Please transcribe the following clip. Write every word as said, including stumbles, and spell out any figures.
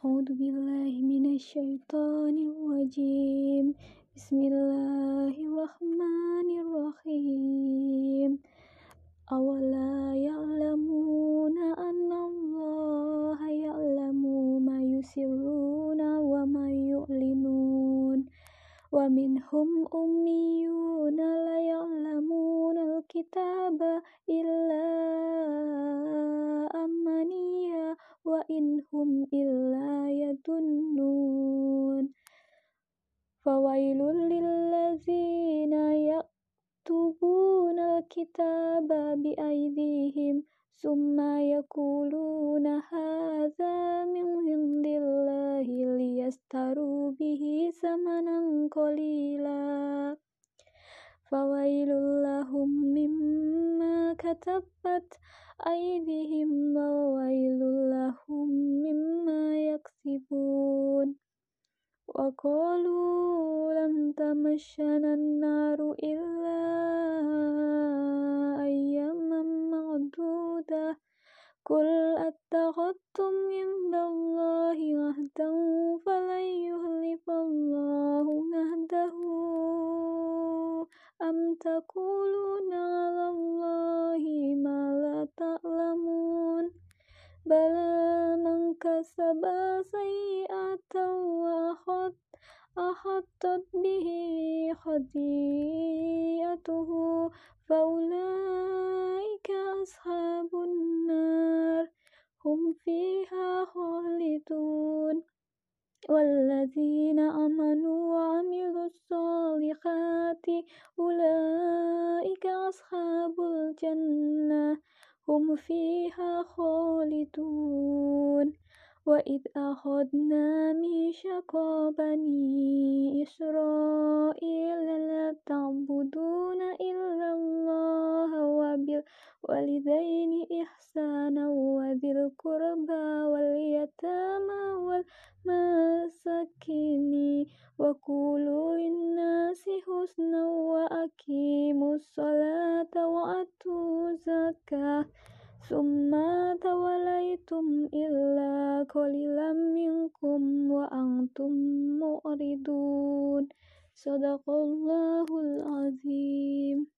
A'udzu billahi minasyaitonir rajim. Bismillahirrahmanirrahim. Awala ya'lamuna annallaha ya'lamu ma yusirruna wa ma yu'linun. Wa minhum ummiyuna la ya'lamuna al-kitaba illa amaniya wa inhum illa yadunnun. Fawailul lillazina yaktubuna al-kitaba biaydihim summa yaquluna hadza min indillahi liyastaru bihi samanan qalila. Fawailul lahum mimma katabat aydihim wa wailul lahum mimma yaksibun. وَقَالُوا لَن تَمَسَّنَا النَّارُ إِلَّا أَيَّامًا مَّعْدُودَةً قُلْ أَتَّخَذْتُمْ عِندَ اللَّهِ عَهْدًا فَلَن يُخْلِفَ اللَّهُ عَهْدَهُ أَمْ تَقُولُونَ عَلَى اللَّهِ مَا لَا تَعْلَمُونَ بَلَى مَنْ كَسَبَ سَيِّئَةً وَأَحَاطَتْ بِهِ خَطِيئَتُهُ فَأُولَئِكَ أَصْحَابُ النَّارِ هُمْ فِيهَا خَالِدُونَ وَالَّذِينَ آمَنُوا وَعَمِلُوا الصَّالِحَاتِ أُولَئِكَ أَصْحَابُ الْجَنَّةِ هم فيها خالدون. وإذ أخذنا ميثاق بني إسرائيل لا تعبدون إلا الله وبالوالدين إحسانا وذي القربى واليتامى والمساكين وقولوا للناس حسنا وأقيموا الصلاة وآتوا الزكاة ثم توليتم إلا قليلا منكم وأنتم معرضون. صدق الله العظيم.